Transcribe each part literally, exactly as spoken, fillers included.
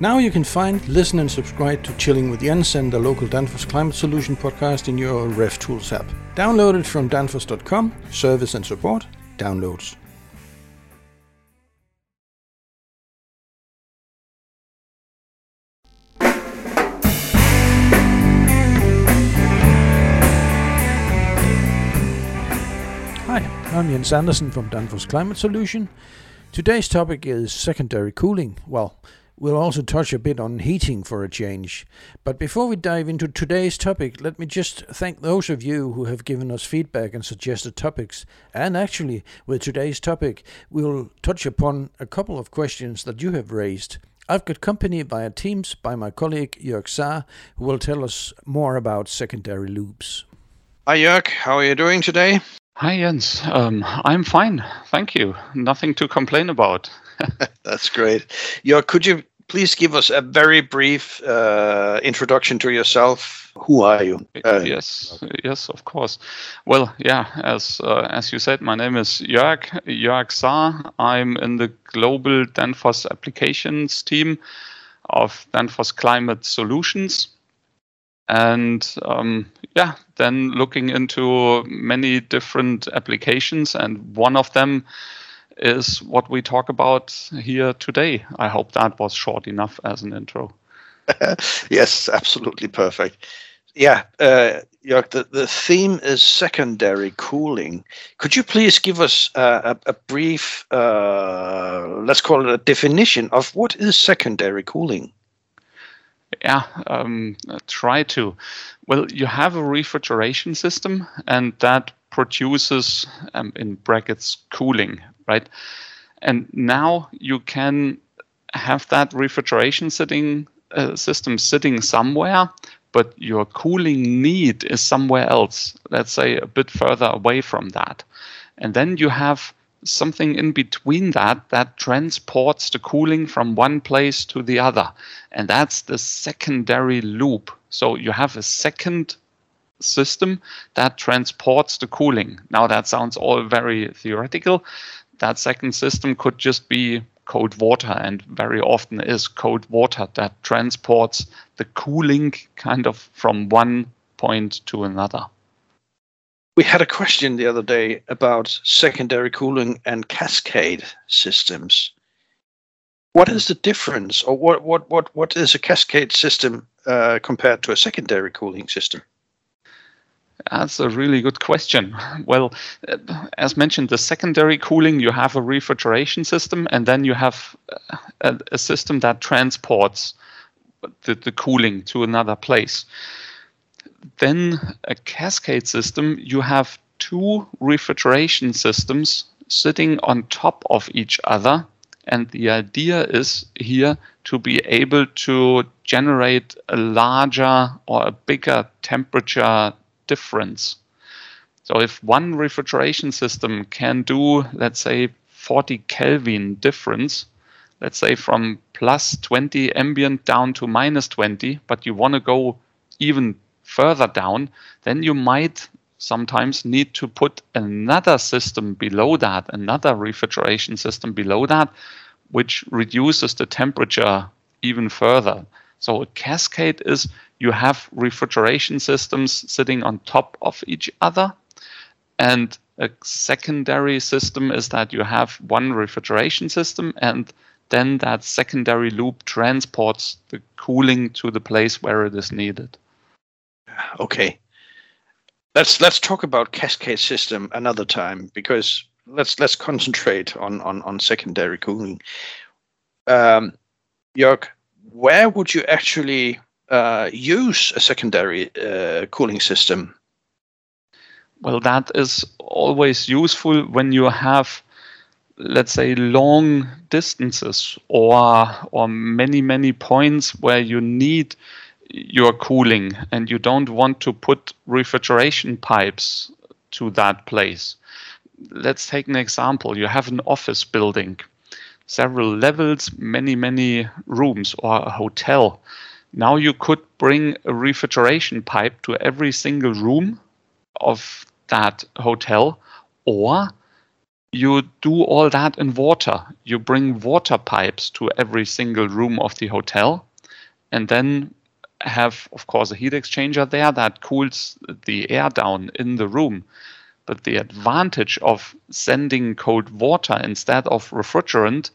Now you can find, listen and subscribe to Chilling with Jens and the local Danfoss Climate Solution podcast in your RevTools app. Download it from danfoss dot com, service and support, downloads. Hi, I'm Jens Andersen from Danfoss Climate Solution. Today's topic is secondary cooling. Well, we'll also touch a bit on heating for a change. But before we dive into today's topic, let me just thank those of you who have given us feedback and suggested topics. And actually, with today's topic, we'll touch upon a couple of questions that you have raised. I've got company via Teams by my colleague Jörg Saar, who will tell us more about secondary loops. Hi Jörg, how are you doing today? Hi Jens, um, I'm fine, thank you. Nothing to complain about. That's great. Jörg, could you please give us a very brief uh, introduction to yourself? Who are you? Uh, yes, yes, of course. Well, yeah, as uh, as you said, my name is Jörg, Jörg Saar. I'm in the global Danfoss applications team of Danfoss Climate Solutions. And um, yeah, then looking into many different applications, and one of them is what we talk about here today. I hope that was short enough as an intro. Yes, absolutely perfect. Yeah, uh, Jörg, the, the theme is secondary cooling. Could you please give us uh, a, a brief, uh, let's call it a definition of what is secondary cooling? Yeah, um, try to. Well, you have a refrigeration system, and that produces, um, in brackets, cooling, right? And now you can have that refrigeration sitting uh, system sitting somewhere, but your cooling need is somewhere else, let's say a bit further away from that. And then you have something in between that that transports the cooling from one place to the other. And that's the secondary loop. So you have a second system that transports the cooling. Now that sounds all very theoretical. That second system could just be cold water, and very often is cold water that transports the cooling kind of from one point to another. We had a question the other day about secondary cooling and cascade systems. What is the difference, or what what what what is a cascade system uh, compared to a secondary cooling system? That's a really good question. Well, as mentioned, the secondary cooling, you have a refrigeration system, and then you have a, a system that transports the, the cooling to another place. Then a cascade system, you have two refrigeration systems sitting on top of each other. And the idea is here to be able to generate a larger or a bigger temperature difference. So if one refrigeration system can do, let's say, forty Kelvin difference, let's say from plus twenty ambient down to minus twenty, but you want to go even further down, then you might sometimes need to put another system below that, another refrigeration system below that, which reduces the temperature even further. So a cascade is you have refrigeration systems sitting on top of each other, and a secondary system is that you have one refrigeration system, and then that secondary loop transports the cooling to the place where it is needed. Okay, let's let's talk about cascade system another time, because let's let's concentrate on on, on secondary cooling. Um, Jörg, where would you actually uh, use a secondary uh, cooling system? Well, that is always useful when you have, let's say, long distances or or many many points where you need your cooling, and you don't want to put refrigeration pipes to that place. Let's take an example. You have an office building, several levels, many, many rooms, or a hotel. Now you could bring a refrigeration pipe to every single room of that hotel, or you do all that in water. You bring water pipes to every single room of the hotel, and then have, of course, a heat exchanger there that cools the air down in the room. But the advantage of sending cold water instead of refrigerant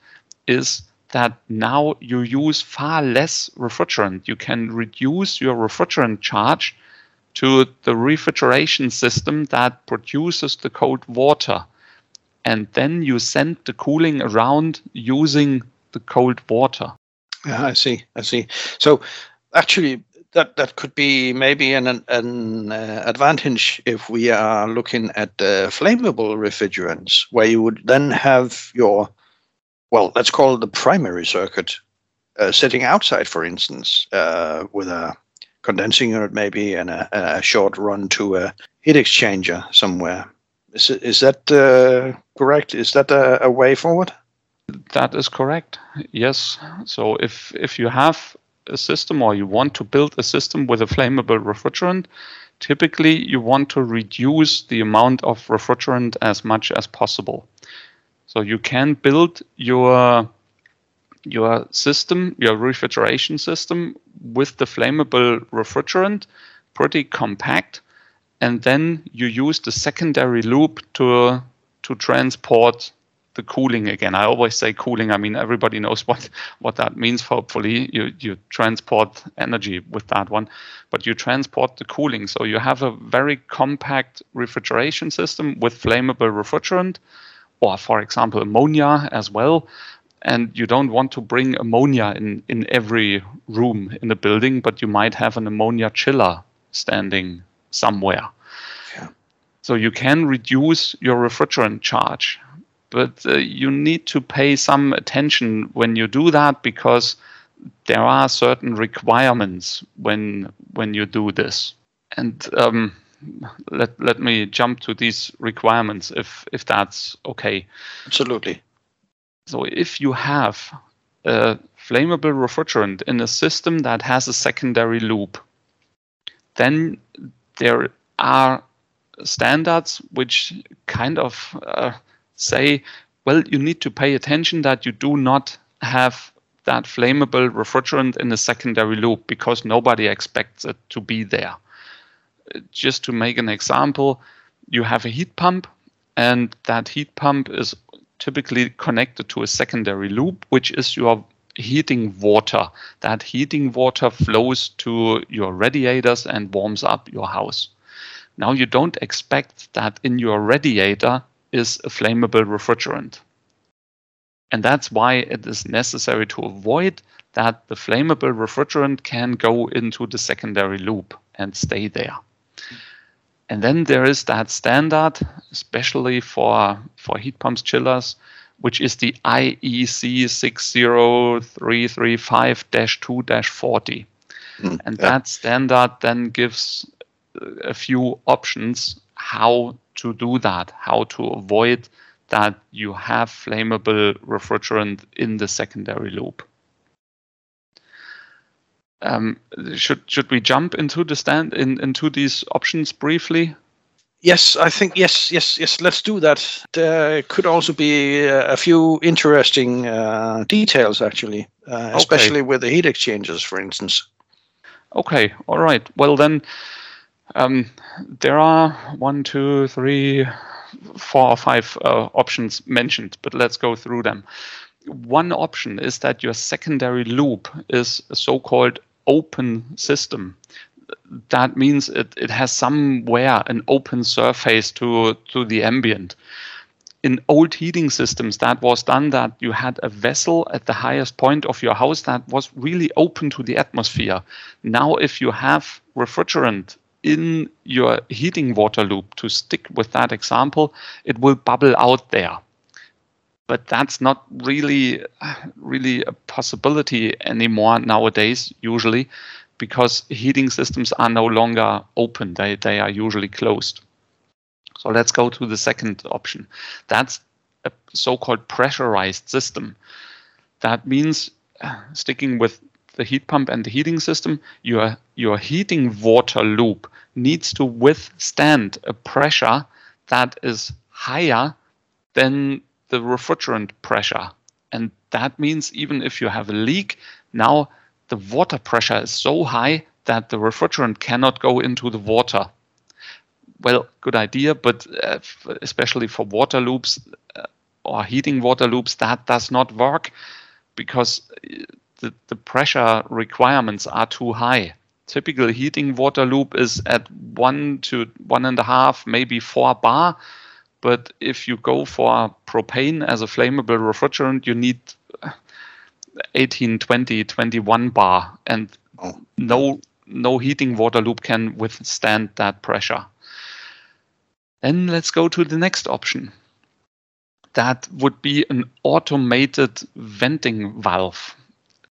is that now you use far less refrigerant. You can reduce your refrigerant charge to the refrigeration system that produces the cold water. And then you send the cooling around using the cold water. Yeah, I see. I see. So actually, that, that could be maybe an, an uh, advantage if we are looking at uh, flammable refrigerants, where you would then have your, well, let's call it the primary circuit, uh, sitting outside, for instance, uh, with a condensing unit maybe and a, a short run to a heat exchanger somewhere. Is, is that uh, correct? Is that a, a way forward? That is correct, yes. So if if you have a system or you want to build a system with a flammable refrigerant, typically you want to reduce the amount of refrigerant as much as possible. So you can build your your system, your refrigeration system with the flammable refrigerant pretty compact, and then you use the secondary loop to to transport the cooling again. I always say cooling. I mean, everybody knows what, what that means. Hopefully, you you transport energy with that one, but you transport the cooling. So you have a very compact refrigeration system with flammable refrigerant, or for example, ammonia as well. And you don't want to bring ammonia in, in every room in the building, but you might have an ammonia chiller standing somewhere. Yeah. So you can reduce your refrigerant charge. But uh, you need to pay some attention when you do that, because there are certain requirements when when you do this. And um, let let me jump to these requirements if if that's okay. Absolutely. So if you have a flammable refrigerant in a system that has a secondary loop, then there are standards which kind of uh, say, well, you need to pay attention that you do not have that flammable refrigerant in the secondary loop, because nobody expects it to be there. Just to make an example, you have a heat pump, and that heat pump is typically connected to a secondary loop, which is your heating water. That heating water flows to your radiators and warms up your house. Now, you don't expect that in your radiator is a flammable refrigerant. And that's why it is necessary to avoid that the flammable refrigerant can go into the secondary loop and stay there. And then there is that standard, especially for, for heat pumps, chillers, which is the I E C six zero three three five dash two dash forty. Mm, and yeah. That standard then gives a few options how to do that, how to avoid that you have flammable refrigerant in the secondary loop. Um, should should we jump into the stand in, into these options briefly? Yes, I think yes, yes, yes. Let's do that. There could also be a few interesting uh, details, actually, uh, okay. Especially with the heat exchangers, for instance. Okay. All right. Well then. Um, there are one, two, three, four or five uh, options mentioned, but let's go through them. One option is that your secondary loop is a so-called open system. That means it, it has somewhere an open surface to, to the ambient. In old heating systems, that was done that you had a vessel at the highest point of your house that was really open to the atmosphere. Now, if you have refrigerant in your heating water loop, to stick with that example, it will bubble out there. But that's not really, really a possibility anymore nowadays, usually, because heating systems are no longer open. They, they are usually closed. So let's go to the second option. That's a so-called pressurized system. That means, uh, sticking with the heat pump and the heating system, your your heating water loop needs to withstand a pressure that is higher than the refrigerant pressure. And that means even if you have a leak, now the water pressure is so high that the refrigerant cannot go into the water. Well, good idea, but uh, f- especially for water loops uh, or heating water loops, that does not work because the, the pressure requirements are too high. Typical heating water loop is at one to one and a half, maybe four bar. But if you go for propane as a flammable refrigerant, you need eighteen, twenty, twenty-one bar, and oh. no no heating water loop can withstand that pressure. Then let's go to the next option. That would be an automated venting valve.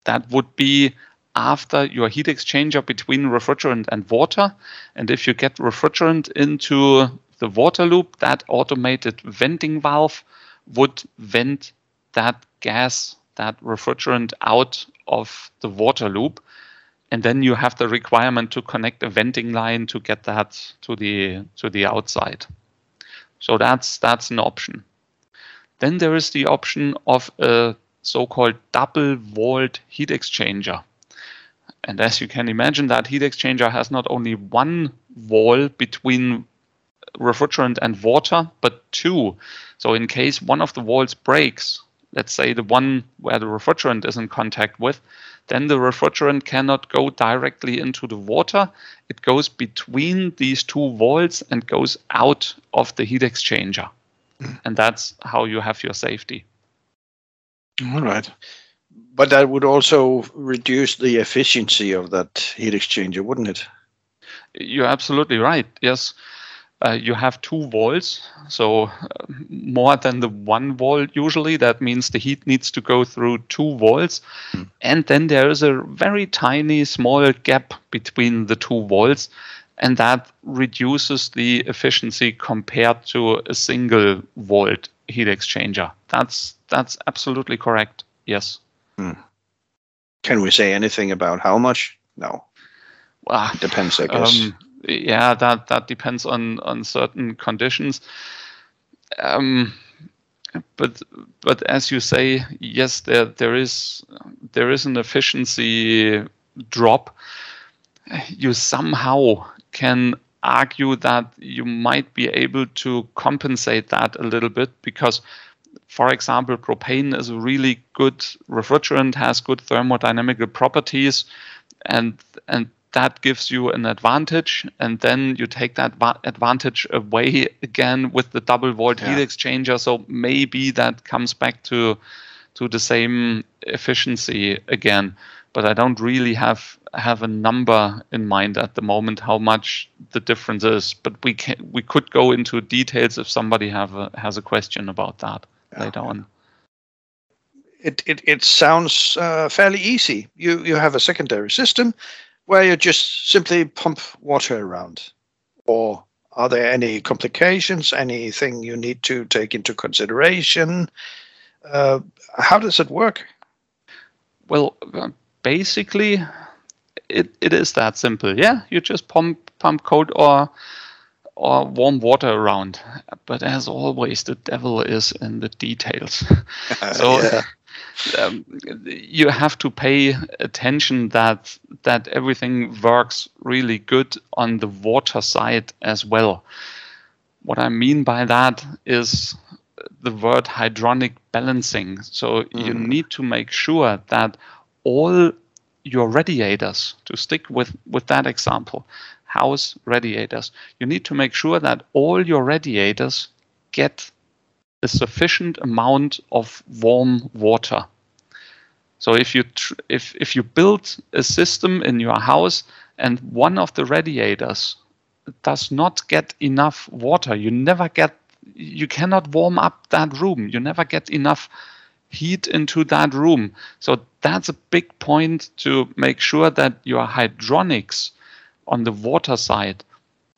That would be after your heat exchanger between refrigerant and water. And if you get refrigerant into the water loop, that automated venting valve would vent that gas, that refrigerant out of the water loop. And then you have the requirement to connect a venting line to get that to the to the outside. So that's that's an option. Then there is the option of a so-called double-walled heat exchanger. And as you can imagine, that heat exchanger has not only one wall between refrigerant and water, but two. So in case one of the walls breaks, let's say the one where the refrigerant is in contact with, then the refrigerant cannot go directly into the water. It goes between these two walls and goes out of the heat exchanger. Mm. And that's how you have your safety. All right. But that would also reduce the efficiency of that heat exchanger, wouldn't it? You're absolutely right, yes. Uh, you have two walls, so uh, more than the one wall usually. That means the heat needs to go through two walls. Mm. And then there is a very tiny, small gap between the two walls. And that reduces the efficiency compared to a single walled heat exchanger. That's, that's absolutely correct, yes. Mm. Can we say anything about how much? No. Well, it depends, I guess. Um, Yeah, that, that depends on, on certain conditions. Um, but but as you say, yes, there there is there is an efficiency drop. You somehow can argue that you might be able to compensate that a little bit because, for example, propane is a really good refrigerant, has good thermodynamical properties, and and. That gives you an advantage, and then you take that va- advantage away again with the double-walled yeah. heat exchanger. So maybe that comes back to to the same efficiency again. But I don't really have have a number in mind at the moment how much the difference is. But we can, we could go into details if somebody have a, has a question about that yeah. later on. It it it sounds uh, fairly easy. You you have a secondary system where you just simply pump water around? Or are there any complications, anything you need to take into consideration? Uh, how does it work? Well, basically, it, it is that simple. Yeah, you just pump pump cold or, or warm water around. But as always, the devil is in the details. so. Yeah. Um, you have to pay attention that that everything works really good on the water side as well. What I mean by that is the word hydronic balancing. So mm. you need to make sure that all your radiators, to stick with, with that example, house radiators, you need to make sure that all your radiators get a sufficient amount of warm water. So if you tr- if if you build a system in your house and one of the radiators does not get enough water, you never get you cannot warm up that room. You never get enough heat into that room. So that's a big point to make sure that your hydronics on the water side,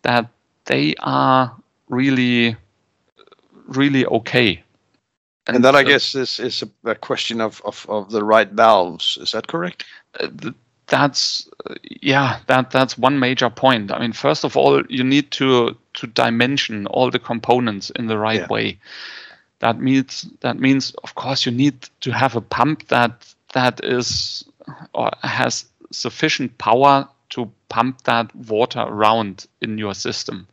that they are really really okay. And, and that, I uh, guess, is, is a, a question of, of, of the right valves. Is that correct? Uh, th- that's, uh, yeah, that that's one major point. I mean, first of all, you need to to dimension all the components in the right yeah. way. That means that means of course you need to have a pump that that is or has sufficient power to pump that water around in your system.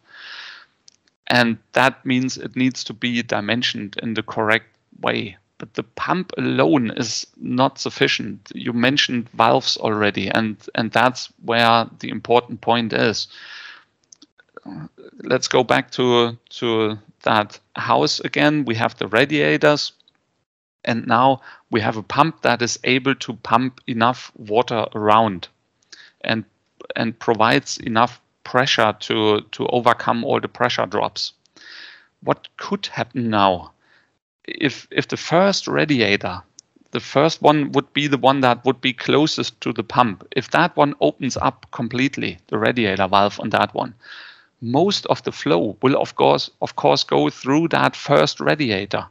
And that means it needs to be dimensioned in the correct way. But the pump alone is not sufficient. You mentioned valves already, and, and that's where the important point is. Let's go back to, to that house again. We have the radiators, and now we have a pump that is able to pump enough water around and and provides enough pressure to, to overcome all the pressure drops. What could happen now? If if the first radiator, the first one would be the one that would be closest to the pump. If that one opens up completely, the radiator valve on that one, most of the flow will of course of course go through that first radiator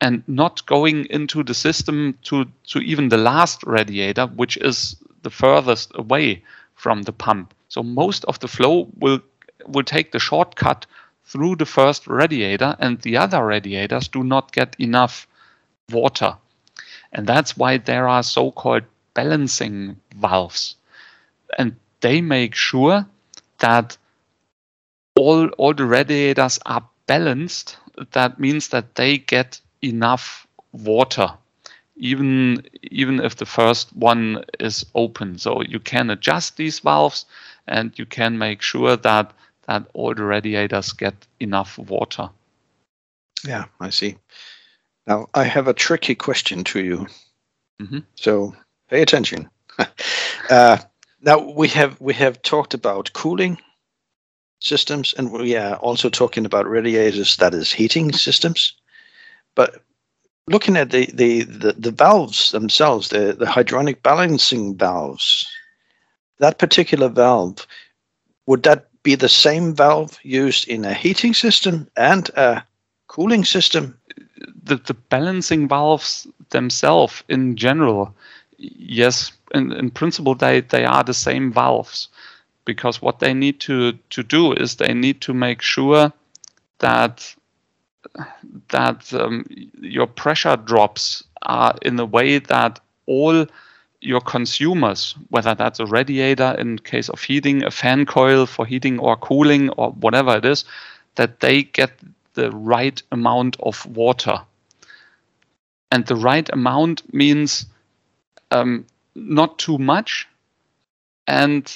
and not going into the system to, to even the last radiator, which is the furthest away from the pump. So most of the flow will will take the shortcut through the first radiator, and the other radiators do not get enough water. And that's why there are so-called balancing valves. And they make sure that all, all the radiators are balanced. That means that they get enough water, even, even if the first one is open. So you can adjust these valves, and you can make sure that that all the radiators get enough water. Yeah, I see. Now, I have a tricky question to you. Mm-hmm. So pay attention. uh, now, we have we have talked about cooling systems, and we are also talking about radiators, that is heating systems. But looking at the, the, the, the valves themselves, the, the hydronic balancing valves, that particular valve, would that be the same valve used in a heating system and a cooling system? The, the balancing valves themselves in general, yes, in, in principle, they, they are the same valves, because what they need to, to do is they need to make sure that, that um, your pressure drops are in a way that all your consumers, whether that's a radiator in case of heating, a fan coil for heating or cooling or whatever it is, that they get the right amount of water. And the right amount means um, not too much and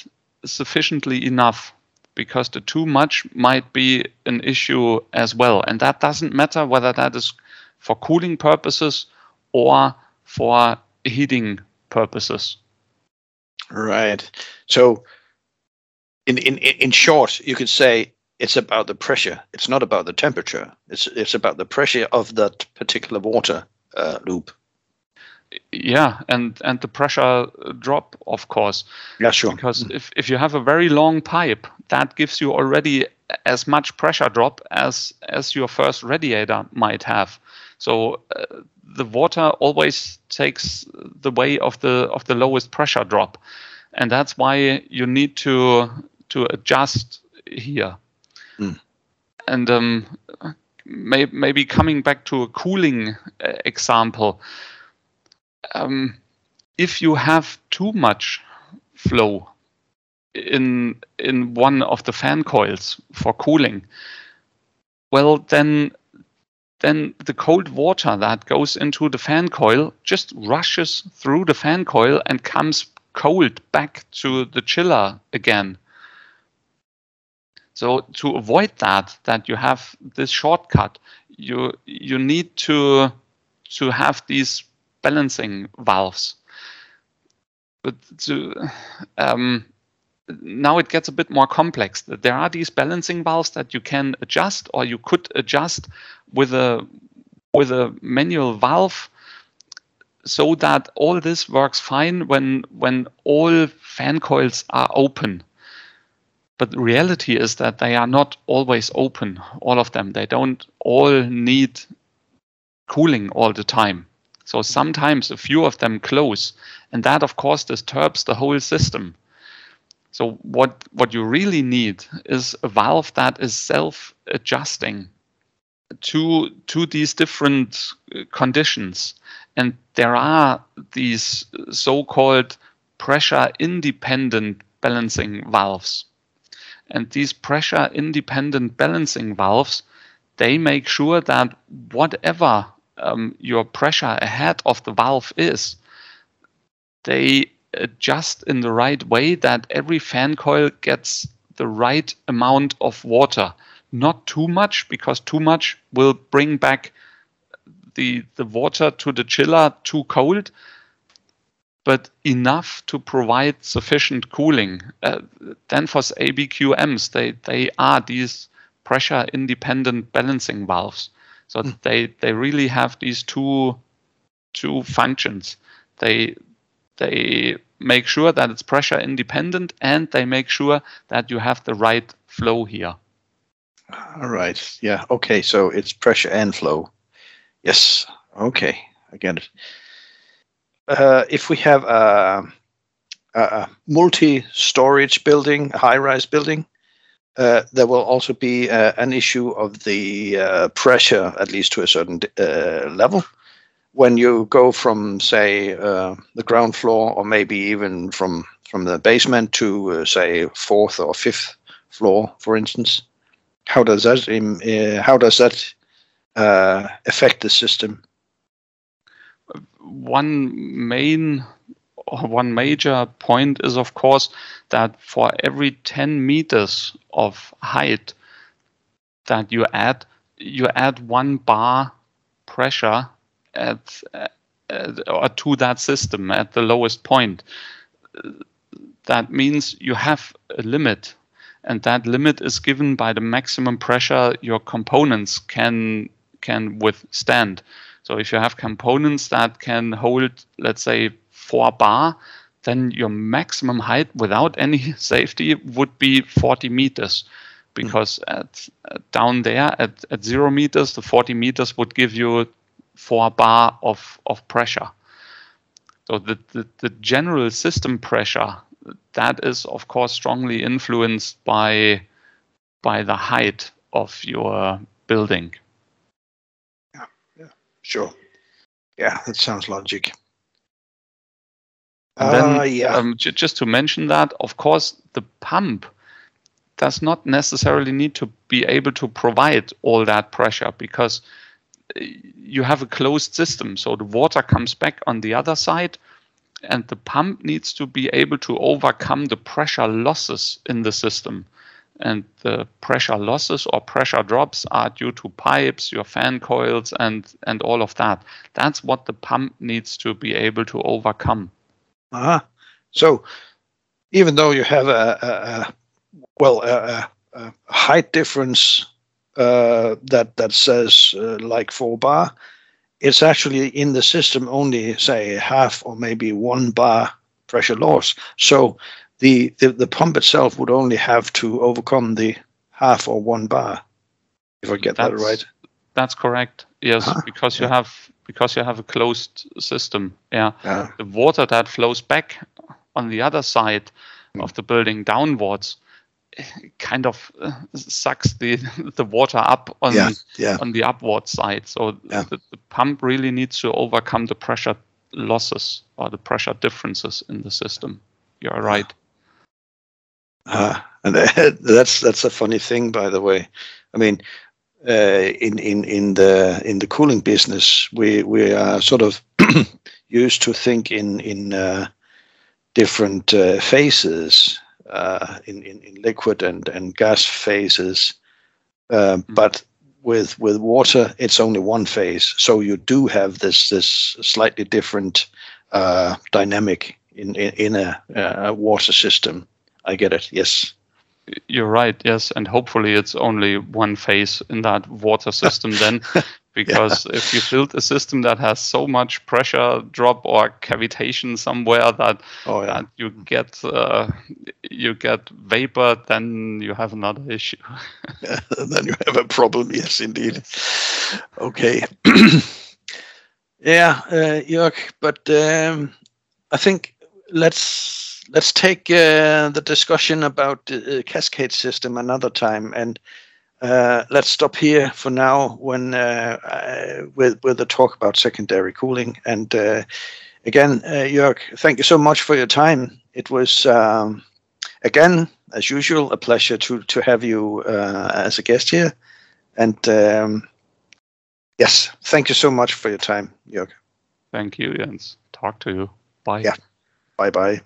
sufficiently enough, because the too much might be an issue as well. And that doesn't matter whether that is for cooling purposes or for heating purposes. Right. So in, in in short, you could say it's about the pressure. It's not about the temperature. It's it's about the pressure of that particular water uh, loop. Yeah, and, and the pressure drop, of course. Yeah, sure. Because mm. if, if you have a very long pipe, that gives you already as much pressure drop as, as your first radiator might have. So uh, the water always takes the way of the of the lowest pressure drop, and that's why you need to to adjust here. Mm. And um, may, maybe coming back to a cooling uh, example, um, if you have too much flow in in one of the fan coils for cooling, well then. Then the cold water that goes into the fan coil just rushes through the fan coil and comes cold back to the chiller again. So to avoid that, that you have this shortcut, you you need to to have these balancing valves. But to, um, now it gets a bit more complex. There are these balancing valves that you can adjust, or you could adjust with a with a manual valve, so that all this works fine when when all fan coils are open. But the reality is that they are not always open, all of them. They don't all need cooling all the time. So sometimes a few of them close, and that of course disturbs the whole system. So what what you really need is a valve that is self-adjusting. to to these different conditions. And there are these so-called pressure-independent balancing valves. And these pressure-independent balancing valves, they make sure that whatever um, your pressure ahead of the valve is, they adjust in the right way that every fan coil gets the right amount of water. Not too much, because too much will bring back the, the water to the chiller too cold, but enough to provide sufficient cooling. Uh, Danfoss A B Q Ms, they, they are these pressure-independent balancing valves. So mm. they, they really have these two, two functions. They, they make sure that it's pressure-independent, and they make sure that you have the right flow here. All right. Yeah. Okay. So it's pressure and flow. Yes. Okay. I get it. Uh, if we have a, a multi-storage building, a high-rise building, uh, there will also be uh, an issue of the uh, pressure, at least to a certain uh, level. When you go from, say, uh, the ground floor, or maybe even from, from the basement to, uh, say, fourth or fifth floor, for instance, how does that um, uh, how does that uh, affect the system? One main, or one major point is, of course, that for every ten meters of height that you add, you add one bar pressure at, at or to that system at the lowest point. That means you have a limit. And that limit is given by the maximum pressure your components can can withstand. So if you have components that can hold, let's say, four bar, then your maximum height without any safety would be forty meters, because mm. at, at down there at, at zero meters, the forty meters would give you four bar of of pressure. So the the, the general system pressure, that is, of course, strongly influenced by by the height of your building. Yeah, yeah, sure. Yeah, that sounds logic. And uh, then, yeah. um, j just to mention that, of course, the pump does not necessarily need to be able to provide all that pressure, because you have a closed system, so the water comes back on the other side. And the pump needs to be able to overcome the pressure losses in the system. And the pressure losses or pressure drops are due to pipes, your fan coils, and, and all of that. That's what the pump needs to be able to overcome. Uh-huh. So even though you have a, a, a well, a, a height difference uh, that, that says uh, like four bar, it's actually in the system only, say, half or maybe one bar pressure loss. So the, the, the pump itself would only have to overcome the half or one bar, if I get that's, that right. That's correct. Yes, huh? because yeah. you have because you have a closed system. Yeah, yeah. The water that flows back on the other side mm. of the building downwards kind of sucks the the water up on yeah, yeah. on the upward side. So yeah. the, the pump really needs to overcome the pressure losses or the pressure differences in the system. You're right. Uh, and uh, that's that's a funny thing, by the way. I mean, uh, in in in the in the cooling business, we we are sort of used to think in in uh, different uh, phases. Uh, in, in, in liquid and, and gas phases, uh, mm. but with with water, it's only one phase. So you do have this this slightly different uh, dynamic in in, in a, a water system. I get it. Yes, you're right. Yes, and hopefully it's only one phase in that water system then, because yeah. if you build a system that has so much pressure drop or cavitation somewhere that, oh, yeah. that you get uh, you get vapor, then you have another issue. yeah, then you have a problem. Yes, indeed. Okay. yeah, uh, Jörg. But um, I think let's let's take uh, the discussion about the uh, cascade system another time. And Uh, let's stop here for now. When uh, uh, with with the talk about secondary cooling, and uh, again, uh, Jörg, thank you so much for your time. It was um, again, as usual, a pleasure to to have you uh, as a guest here. And um, yes, thank you so much for your time, Jörg. Thank you, Jens. Talk to you. Bye. Yeah. Bye bye.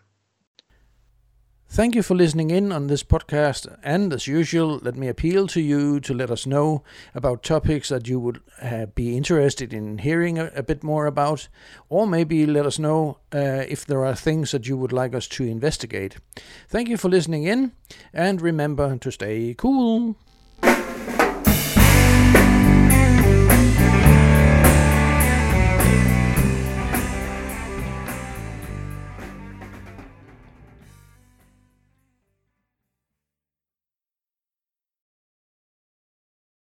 Thank you for listening in on this podcast, and as usual, let me appeal to you to let us know about topics that you would uh, be interested in hearing a, a bit more about, or maybe let us know uh, if there are things that you would like us to investigate. Thank you for listening in, and remember to stay cool.